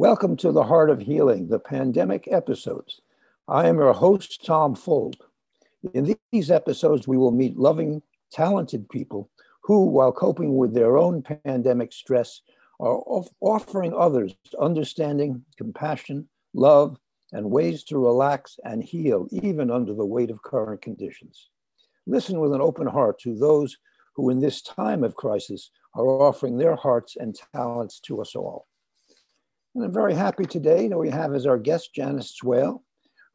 Welcome to the Heart of Healing, the pandemic episodes. I am your host, Tom Fold. In these episodes, we will meet loving, talented people who, while coping with their own pandemic stress, are offering others understanding, compassion, love, and ways to relax and heal, even under the weight of current conditions. Listen with an open heart to those who, in this time of crisis, are offering their hearts and talents to us all. And I'm very happy today that we have as our guest, Janice Zwail,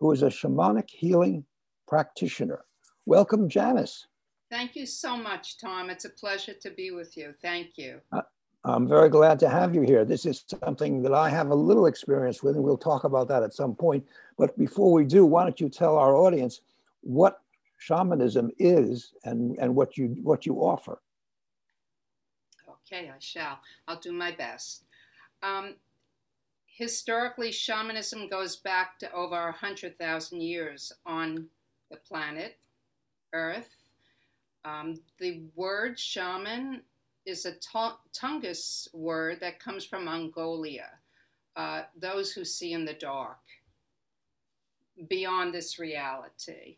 who is a shamanic healing practitioner. Welcome, Janice. Thank you so much, Tom. It's a pleasure to be with you. Thank you. I'm very glad to have you here. This is something that I have a little experience with, and we'll talk about that at some point. But before we do, why don't you tell our audience what shamanism is and what you offer? Okay, I shall. I'll do my best. Historically, shamanism goes back to over 100,000 years on the planet Earth. The word shaman is a Tungus word that comes from Mongolia, those who see in the dark, beyond this reality.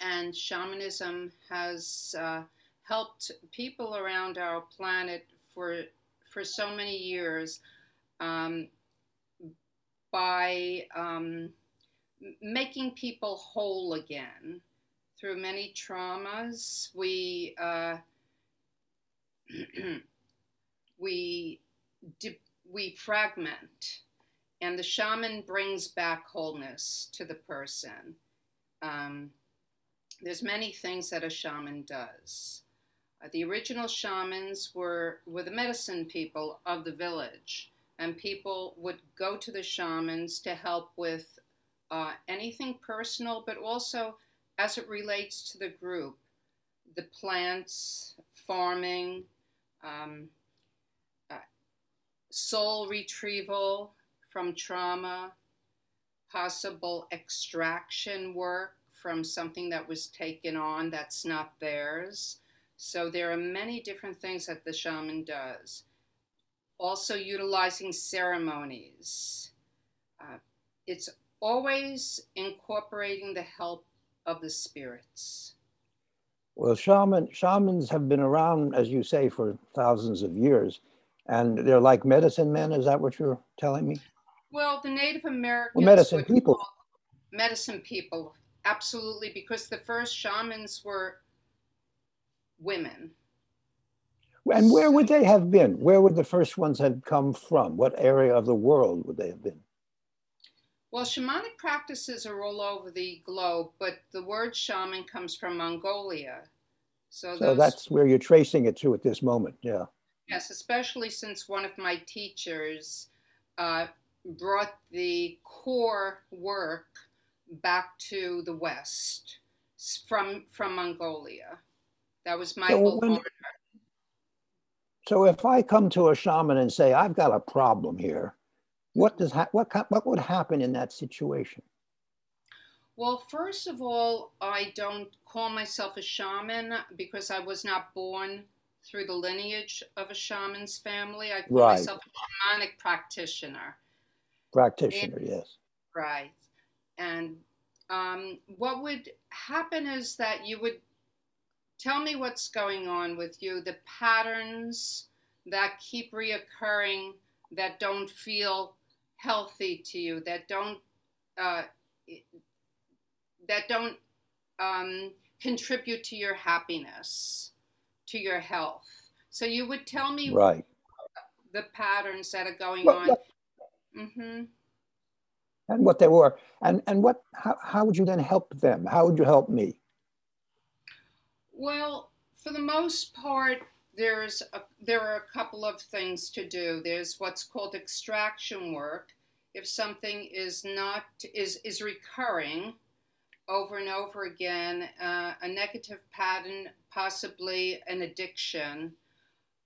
And shamanism has helped people around our planet for so many years by making people whole again. Through many traumas, we fragment, and the shaman brings back wholeness to the person. There's many things that a shaman does. The original shamans were the medicine people of the village, and people would go to the shamans to help with anything personal, but also as it relates to the group, the plants, farming, soul retrieval from trauma, possible extraction work from something that was taken on that's not theirs. So there are many different things that the shaman does. Also utilizing ceremonies. It's always incorporating the help of the spirits. Well, shamans have been around, as you say, for thousands of years, and they're like medicine men. Is that what you're telling me? Well, the Native Americans, medicine people, absolutely, because the first shamans were women. And where would they have been? Where would the first ones have come from? What area of the world would they have been? Well, shamanic practices are all over the globe, but the word shaman comes from Mongolia. So that's where you're tracing it to at this moment, yeah. Yes, especially since one of my teachers brought the core work back to the West from Mongolia. That was Michael Harner. So if I come to a shaman and say, I've got a problem here, what would happen in that situation? Well, first of all, I don't call myself a shaman because I was not born through the lineage of a shaman's family. I call myself a shamanic practitioner. Yes. Right. And what would happen is that you would tell me what's going on with you, the patterns that keep reoccurring, that don't feel healthy to you, that don't contribute to your happiness, to your health. So you would tell me the patterns that are going on. Mm-hmm. And what they were, and what? How would you then help them? How would you help me? Well, for the most part, there are a couple of things to do. There's what's called extraction work. If something is recurring over and over again, a negative pattern, possibly an addiction,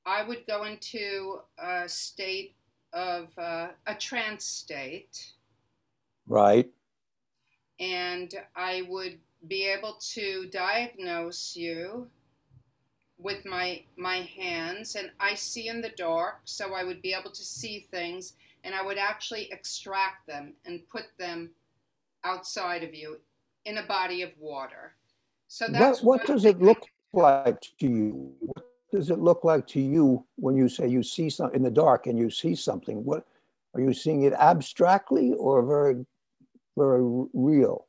I would go into a state of a trance state. Right. And I would be able to diagnose you with my hands, and I see in the dark, so I would be able to see things and I would actually extract them and put them outside of you in a body of water. So that's that, what does it look like to you? What does it look like to you when you say you see something in the dark and you see something? What are you seeing it abstractly or very, very real?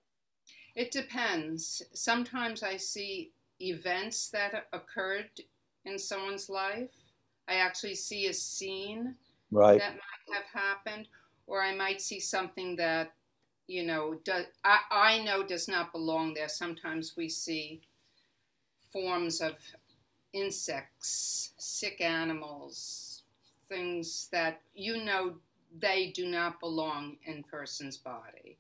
It depends. Sometimes I see events that occurred in someone's life. I actually see a scene that might have happened, or I might see something that, you know, I know does not belong there. Sometimes we see forms of insects, sick animals, things that, you know, they do not belong in a person's body.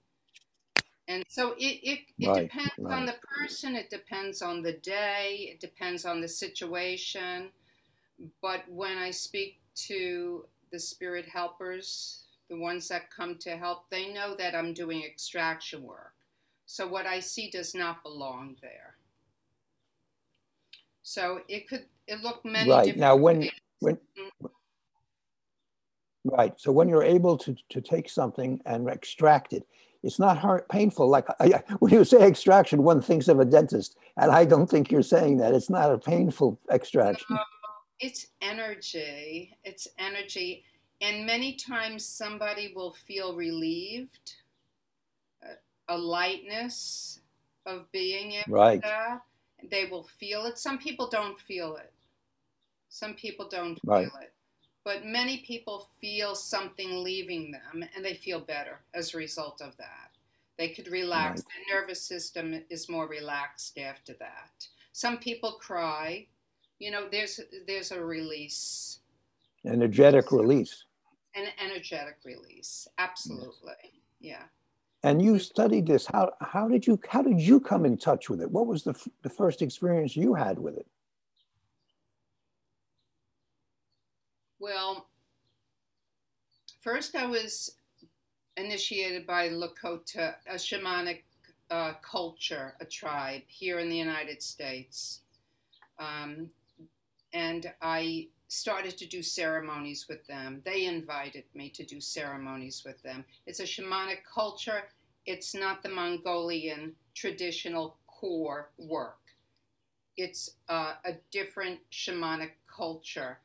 And so it depends on the person, it depends on the day, it depends on the situation. But when I speak to the spirit helpers, the ones that come to help, they know that I'm doing extraction work. So what I see does not belong there. So it looked many different now ways. So when you're able to take something and extract it, it's not hard, painful. Like when you say extraction, one thinks of a dentist, and I don't think you're saying that. It's not a painful extraction. It's energy. It's energy. And many times somebody will feel relieved, a lightness of being in that. They will feel it. Some people don't feel it. Some people don't feel it. But many people feel something leaving them, and they feel better as a result of that. They could relax. Their nervous system is more relaxed after that. Some people cry. You know, there's a release. Energetic release. An energetic release, absolutely, yeah. And you studied this. How did you come in touch with it? What was the first experience you had with it? Well, first I was initiated by Lakota, a shamanic culture, a tribe here in the United States. And I started to do ceremonies with them. They invited me to do ceremonies with them. It's a shamanic culture. It's not the Mongolian traditional core work. It's a different shamanic culture.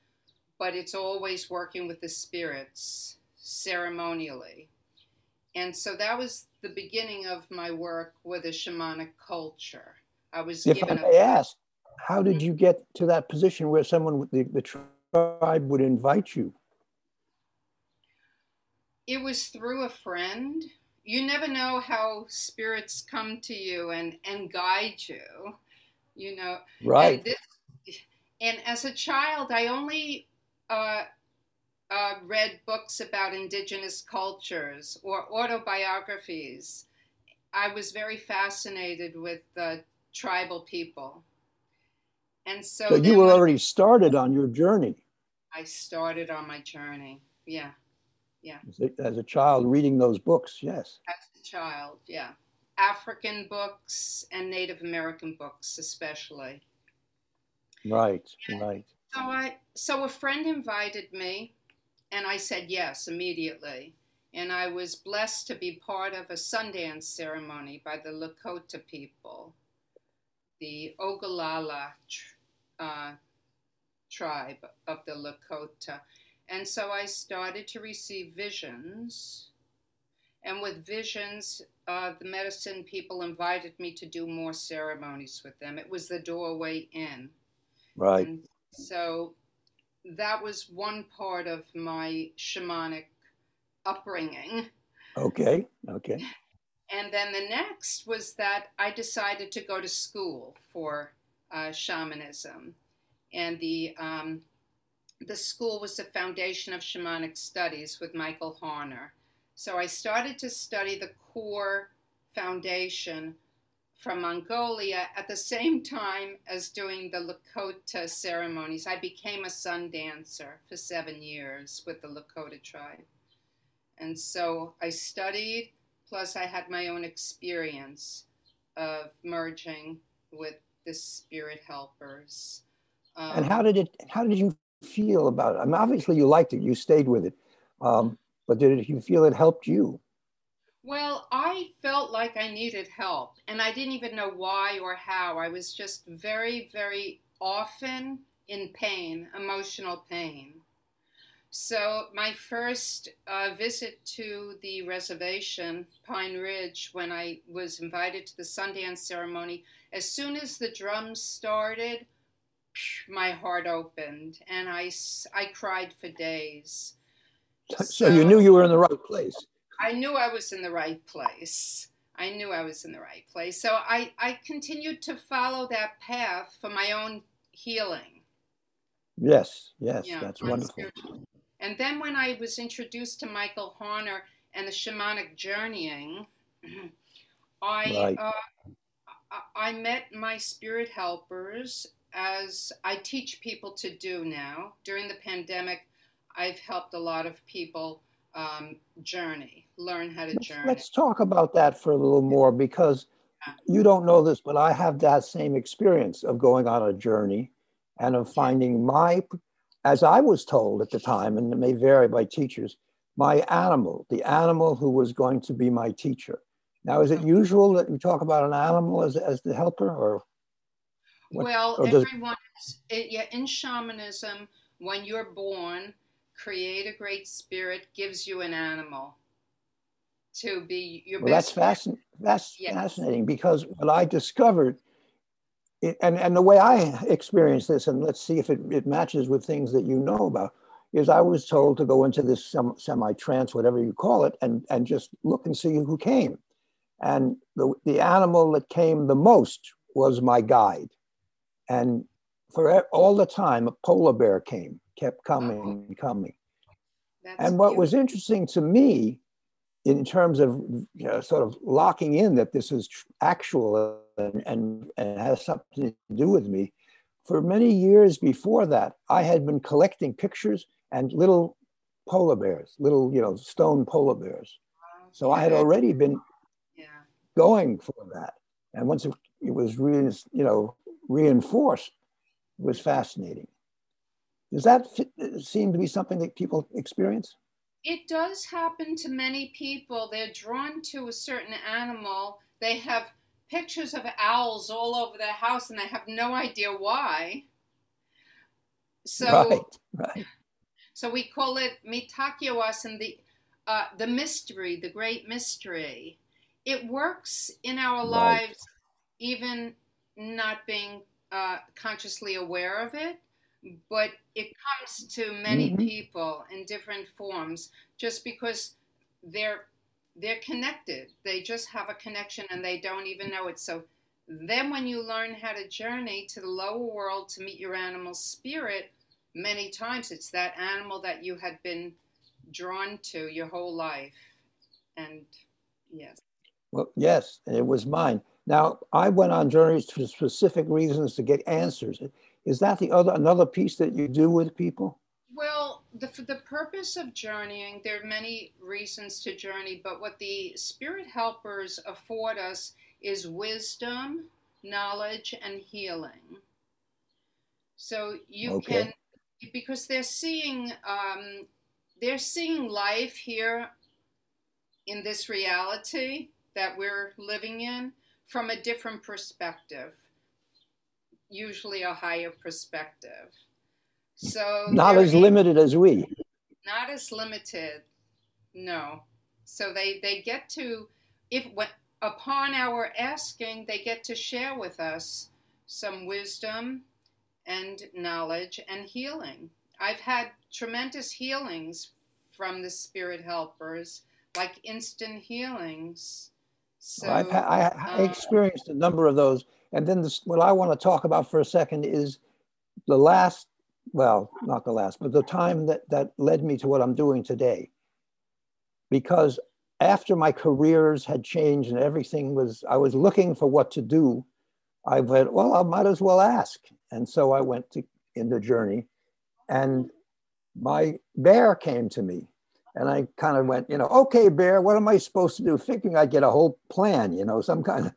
But it's always working with the spirits ceremonially. And so that was the beginning of my work with a shamanic culture. I was given I ask, how did you get to that position where someone, the tribe would invite you? It was through a friend. You never know how spirits come to you and guide you, you know. Right. And as a child, I only read books about indigenous cultures or autobiographies. I was very fascinated with the tribal people. And so you were already started on your journey. I started on my journey. Yeah. Yeah. As a child reading those books. Yes. As a child. Yeah. African books and Native American books, especially. Right. And right. So a friend invited me, and I said yes immediately. And I was blessed to be part of a Sundance ceremony by the Lakota people, the Ogallala tribe of the Lakota. And so I started to receive visions. And with visions, the medicine people invited me to do more ceremonies with them. It was the doorway in. Right. And so that was one part of my shamanic upbringing. Okay. And then the next was that I decided to go to school for shamanism. And the school was the Foundation of Shamanic Studies with Michael Harner. So I started to study the core foundation from Mongolia at the same time as doing the Lakota ceremonies. I became a sun dancer for 7 years with the Lakota tribe. And so I studied, plus I had my own experience of merging with the spirit helpers. And how did you feel about it? I mean, obviously you liked it, you stayed with it. but did you feel it helped you? Well, I felt like I needed help, and I didn't even know why or how. I was just very, very often in pain, emotional pain. So my first visit to the reservation, Pine Ridge, when I was invited to the Sundance ceremony, as soon as the drums started, my heart opened, and I cried for days. So you knew you were in the right place. I knew I was in the right place. So I continued to follow that path for my own healing. Yes, yeah, that's wonderful. Spiritual. And then when I was introduced to Michael Harner and the Shamanic Journeying, I met my spirit helpers, as I teach people to do now. During the pandemic, I've helped a lot of people learn how to journey. Let's talk about that for a little more, because you don't know this, but I have that same experience of going on a journey and of finding my, as I was told at the time, and it may vary by teachers, my animal, the animal who was going to be my teacher. Now, is it usual that you talk about an animal as the helper, or? In shamanism, when you're born, Create a Great Spirit gives you an animal to be your best friend. That's fascinating, because what I discovered, and the way I experienced this, and let's see if it matches with things that you know about, is I was told to go into this semi-trance, whatever you call it, and just look and see who came. And the animal that came the most was my guide. And for all the time, a polar bear kept coming and coming. And what was interesting to me, in terms of sort of locking in that this is actual and has something to do with me, for many years before that, I had been collecting pictures and little polar bears, little stone polar bears. So I had already been going for that. And once it was reinforced, it was fascinating. Does that seem to be something that people experience? It does happen to many people. They're drawn to a certain animal. They have pictures of owls all over their house, and they have no idea why. So, right. So we call it mitakuye wasan, the mystery, the great mystery. It works in our lives, even not being consciously aware of it. But it comes to many people in different forms, just because they're connected. They just have a connection and they don't even know it. So then when you learn how to journey to the lower world to meet your animal spirit, many times it's that animal that you had been drawn to your whole life. And yes. Well, yes, it was mine. Now, I went on journeys for specific reasons to get answers. Is that another piece that you do with people? Well, the purpose of journeying, there are many reasons to journey, but what the spirit helpers afford us is wisdom, knowledge, and healing. So you can, because they're seeing life here in this reality that we're living in from a different perspective. Usually a higher perspective. So not as limited as we. Not as limited, no. So they get to, upon our asking, they get to share with us some wisdom and knowledge and healing. I've had tremendous healings from the spirit helpers, like instant healings. So I experienced a number of those. And then what I want to talk about for a second is the time that led me to what I'm doing today. Because after my careers had changed and everything I was looking for what to do, I went, well, I might as well ask. And so I went in the journey, and my bear came to me. And I kind of went, okay, bear, what am I supposed to do? Thinking I'd get a whole plan, some kind of,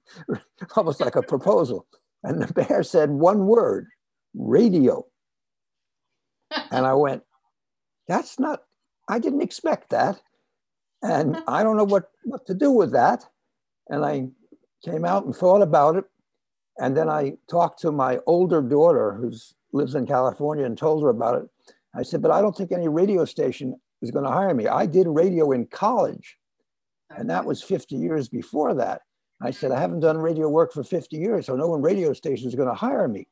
almost like a proposal. And the bear said one word, radio. And I went, I didn't expect that. And I don't know what to do with that. And I came out and thought about it. And then I talked to my older daughter who lives in California and told her about it. I said, but I don't think any radio station is going to hire me. I did radio in college. And that was 50 years before that. I said, I haven't done radio work for 50 years, so no radio station is going to hire me.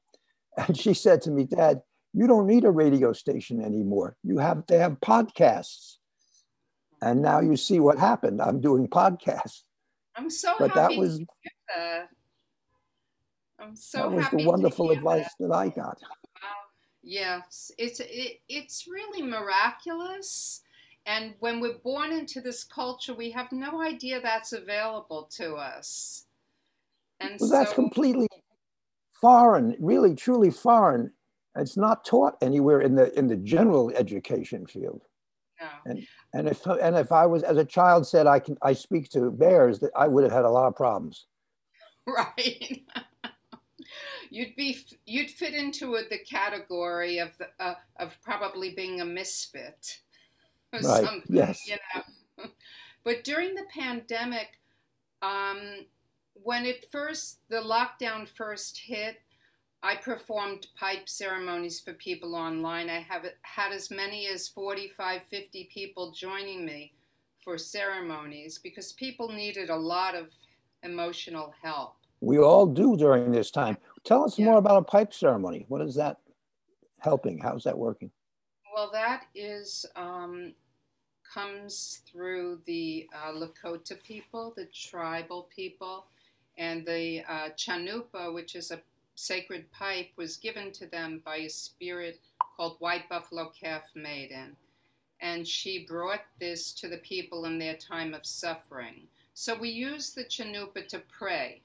And she said to me, Dad, you don't need a radio station anymore. They have podcasts. And now you see what happened. I'm doing podcasts. I'm so happy to hear that. I'm so happy. That was the wonderful advice that I got. Wow. Yes, it's really miraculous. And when we're born into this culture, we have no idea that's available to us. And well, that's completely foreign, really, truly foreign. It's not taught anywhere in the general education field. No. And if I was, as a child said, I speak to bears, that I would have had a lot of problems. Right. You'd fit into the category of probably being a misfit. Or right. Something, yes. You know? But during the pandemic, when the lockdown first hit, I performed pipe ceremonies for people online. I have had as many as 45, 50 people joining me for ceremonies because people needed a lot of emotional help. We all do during this time. Tell us more about a pipe ceremony. What is that helping? How's that working? Well, that is comes through the Lakota people, the tribal people, and the Chanupa, which is a sacred pipe, was given to them by a spirit called White Buffalo Calf Maiden. And she brought this to the people in their time of suffering. So we use the Chanupa to pray.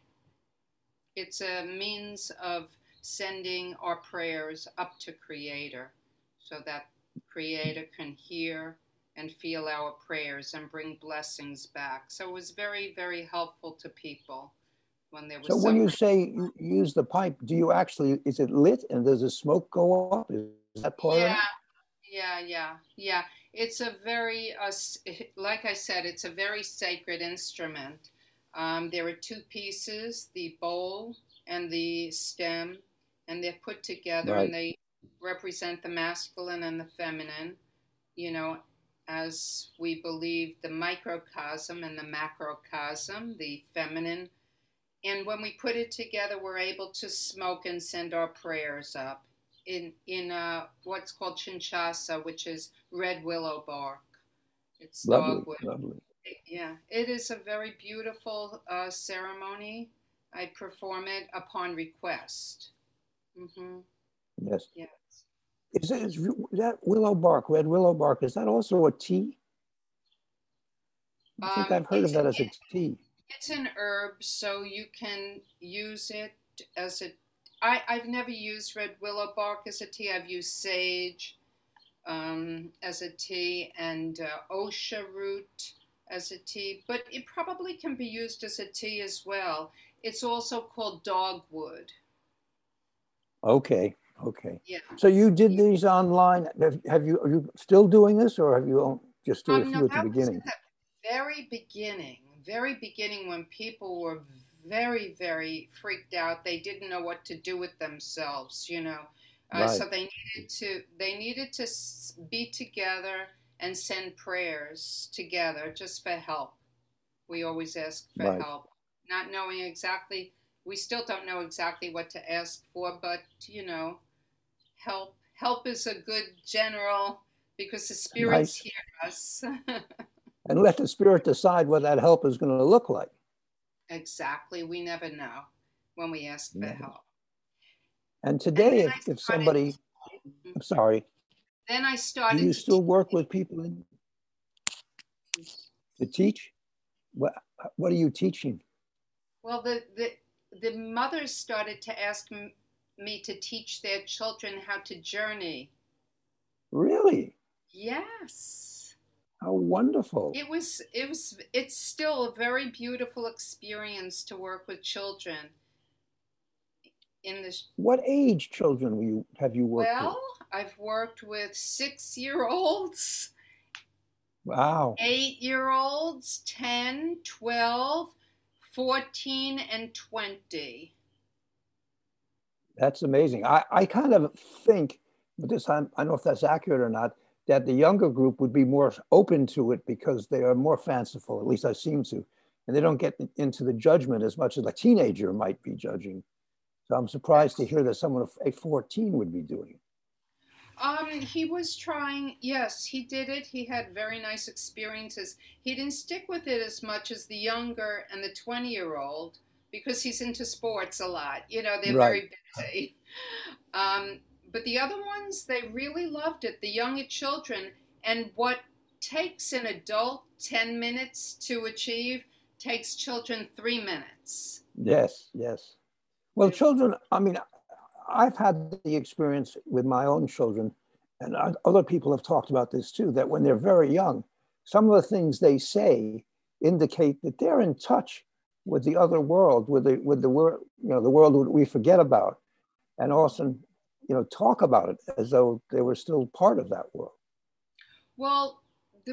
It's a means of sending our prayers up to Creator so that Creator can hear and feel our prayers and bring blessings back. So it was very, very helpful to people when there was. So when you say use the pipe, do you actually, is it lit and does the smoke go up? Is that part of it? Yeah. It's a very, like I said, it's a very sacred instrument. There are two pieces, the bowl and the stem, and they're put together and they represent the masculine and the feminine, you know, as we believe the microcosm and the macrocosm, the feminine. And when we put it together, we're able to smoke and send our prayers up in what's called chinshasa, which is red willow bark. It's dogwood. Lovely. Yeah, it is a very beautiful ceremony. I perform it upon request. Mm-hmm. Yes. Yes. Is that willow bark, red willow bark, is that also a tea? I think I've heard of that as a tea. It's an herb, so you can use it as a... I've never used red willow bark as a tea. I've used sage as a tea and osha root as a tea, but it probably can be used as a tea as well. It's also called dogwood. Okay. Yeah. So you did these online. Are you still doing this, or have you just done a few at the beginning? At the very beginning, when people were very, very freaked out, they didn't know what to do with themselves. You know, so they needed to be together and send prayers together just for help. We always ask for help, not knowing exactly. We still don't know exactly what to ask for, but, you know, help. Help is a good general, because the spirits hear us. And let the spirit decide what that help is going to look like. Exactly. We never know when we ask for help. And today, and if somebody... I'm sorry. Then I started... Do you still work with people to teach? What are you teaching? Well, the mothers started to ask me to teach their children how to journey. Really? Yes. How wonderful. It's still a very beautiful experience to work with children. What age children have you worked with? Well, I've worked with 6-year-olds Wow. 8-year-olds, 10, 12, 14, and 20. That's amazing. I kind of think, but this time, I don't know if that's accurate or not, that the younger group would be more open to it because they are more fanciful, at least I seem to. And they don't get into the judgment as much as a teenager might be judging. So I'm surprised to hear that someone of a 14 would be doing it. He was trying, yes, he did it. He had very nice experiences. He didn't stick with it as much as the younger and the 20-year-old because he's into sports a lot. You know, they're right. Very busy. But the other ones, they really loved it, the younger children. And what takes an adult 10 minutes to achieve takes children 3 minutes. Yes, yes. Well, children, I mean, I've had the experience with my own children, and other people have talked about this too, that when they're very young, some of the things they say indicate that they're in touch with the other world, with the world, you know, the world we forget about, and often, you know, talk about it as though they were still part of that world. Well,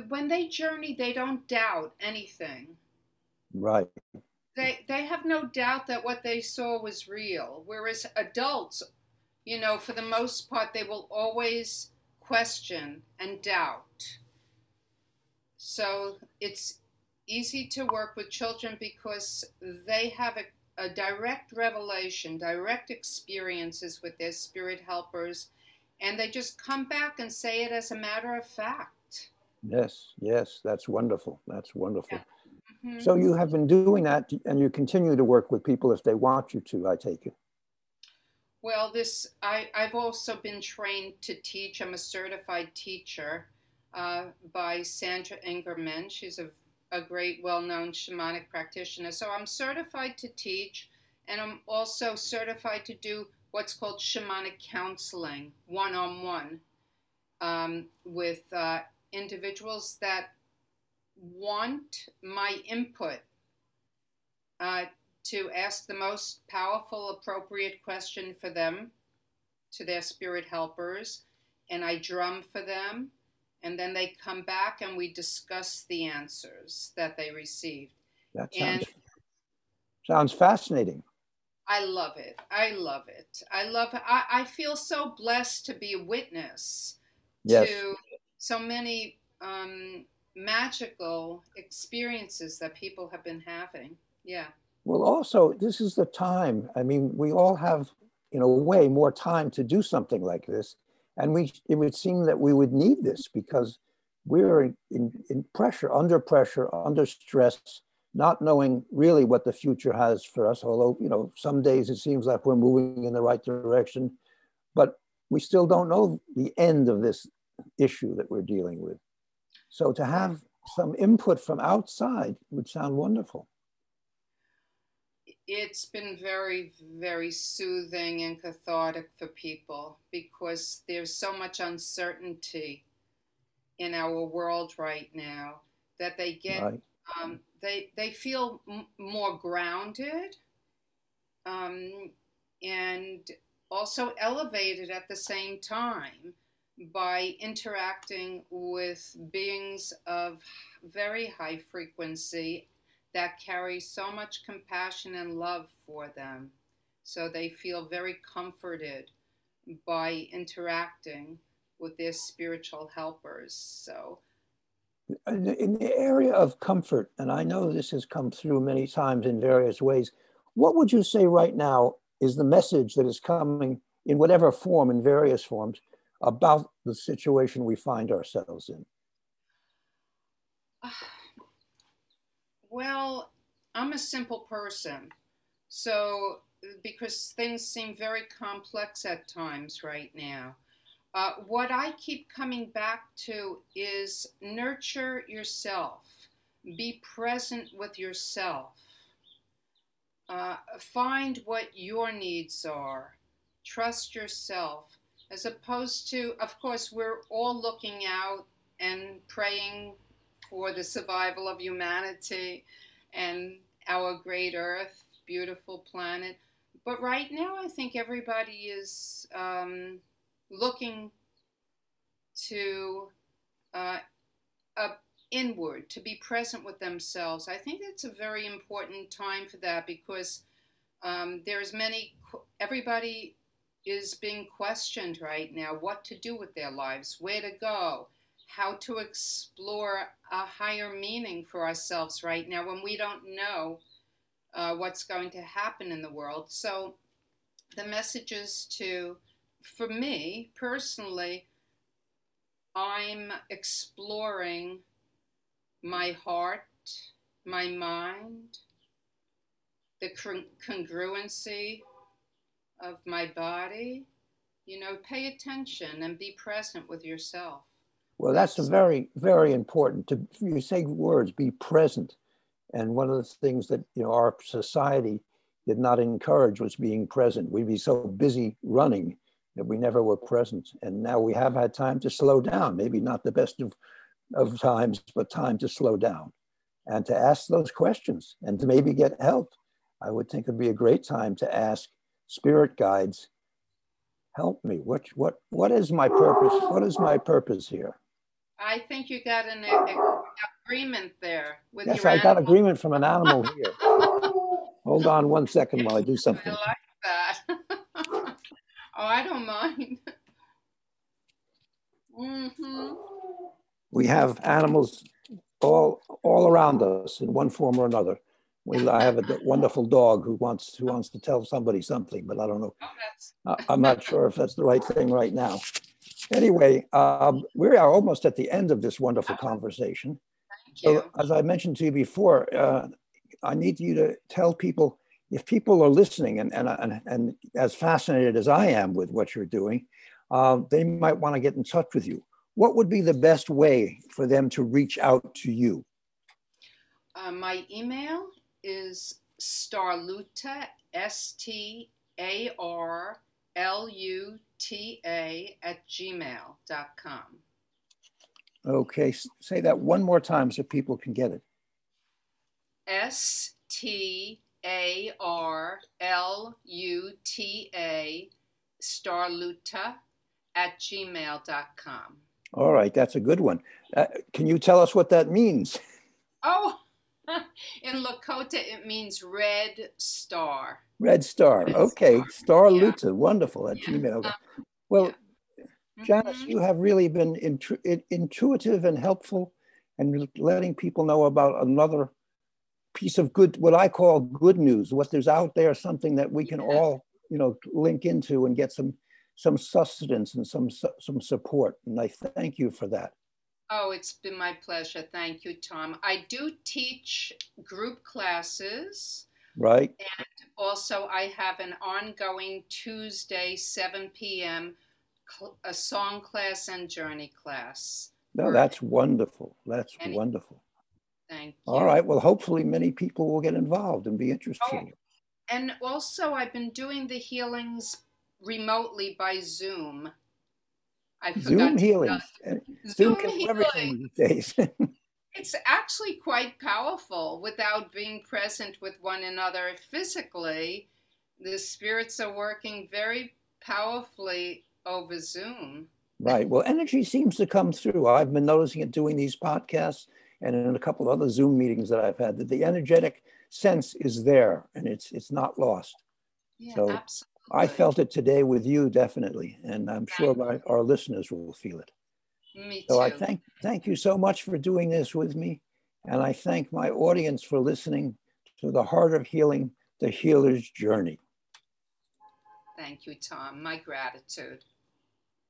when they journey, they don't doubt anything. Right. They have no doubt that what they saw was real, whereas adults, you know, for the most part, they will always question and doubt. So it's easy to work with children because they have a direct revelation, direct experiences with their spirit helpers, and they just come back and say it as a matter of fact. Yes, yes, that's wonderful. That's wonderful. Yeah. So you have been doing that, and you continue to work with people if they want you to, I take it. Well, I've also been trained to teach. I'm a certified teacher by Sandra Ingerman. She's a great, well-known shamanic practitioner. So I'm certified to teach, and I'm also certified to do what's called shamanic counseling, one-on-one, with individuals that want my input to ask the most powerful, appropriate question for them, to their spirit helpers, and I drum for them, and then they come back and we discuss the answers that they received. That sounds fascinating. I love it. I love it. I love it. I feel so blessed to be a witness to so many magical experiences that people have been having. Yeah. Well, also, this is the time. I mean, we all have, in a way, more time to do something like this. And it would seem that we would need this because we're in pressure, under pressure, under stress, not knowing really what the future has for us. Although, you know, some days it seems like we're moving in the right direction, but we still don't know the end of this issue that we're dealing with. So to have some input from outside would sound wonderful. It's been very, very soothing and cathartic for people because there's so much uncertainty in our world right now that they get, they feel more grounded and also elevated at the same time by interacting with beings of very high frequency that carry so much compassion and love for them. So they feel very comforted by interacting with their spiritual helpers. So, in the area of comfort, and I know this has come through many times in various ways, what would you say right now is the message that is coming in whatever form, in various forms, about the situation we find ourselves in? Well, I'm a simple person. So, because things seem very complex at times right now, what I keep coming back to is nurture yourself, be present with yourself, find what your needs are, trust yourself, as opposed to, of course, we're all looking out and praying for the survival of humanity and our great Earth, beautiful planet. But right now, I think everybody is looking to inward, to be present with themselves. I think it's a very important time for that, because everybody is being questioned right now, what to do with their lives, where to go, how to explore a higher meaning for ourselves right now when we don't know what's going to happen in the world. So the message is for me personally, I'm exploring my heart, my mind, the congruency of my body. Pay attention and be present with yourself. Well, that's a very, very important. You say words, be present. And one of the things that our society did not encourage was being present. We'd be so busy running that we never were present. And now we have had time to slow down, maybe not the best of times, but time to slow down and to ask those questions and to maybe get help. I would think it'd be a great time to ask spirit guides, help me. What is my purpose? What is my purpose here? I think you got an agreement there with your animal. Yes, I got agreement from an animal here. Hold on one second while I do something. I like that. Oh, I don't mind. Mm-hmm. We have animals all around us in one form or another. I have a wonderful dog who wants to tell somebody something, but I don't know. Oh, I'm not sure if that's the right thing right now. Anyway, we are almost at the end of this wonderful conversation. Thank you. So, as I mentioned to you before, I need you to tell people, if people are listening and as fascinated as I am with what you're doing, they might want to get in touch with you. What would be the best way for them to reach out to you? My email is Starluta, STARLUTA @gmail.com. Okay, say that one more time so people can get it. STARLUTA, Starluta @gmail.com. All right, that's a good one. Can you tell us what that means? Oh, in Lakota, it means red star. Red star. Okay, Starluta. Yeah. Wonderful. At Gmail. Well, yeah. Janice, you have really been intuitive and helpful, and letting people know about another piece of good, what I call good news, what there's out there, something that we can all, link into and get some sustenance and some support. And I thank you for that. Oh, it's been my pleasure. Thank you, Tom. I do teach group classes. Right. And also I have an ongoing Tuesday, 7 p.m., a song class and journey class. No, that's wonderful. That's wonderful. Thank you. All right. Well, hopefully many people will get involved and be interested. Oh, and also I've been doing the healings remotely by Zoom. Zoom healings. Zoom can do everything these days. It's actually quite powerful. Without being present with one another physically, the spirits are working very powerfully over Zoom. Right. Well, energy seems to come through. I've been noticing it doing these podcasts and in a couple of other Zoom meetings that I've had, that the energetic sense is there and it's not lost. Yeah, so, absolutely. I felt it today with you, definitely, and I'm sure our listeners will feel it. Me too. So I thank you so much for doing this with me, and I thank my audience for listening to The Heart of Healing, The Healer's Journey. Thank you, Tom. My gratitude.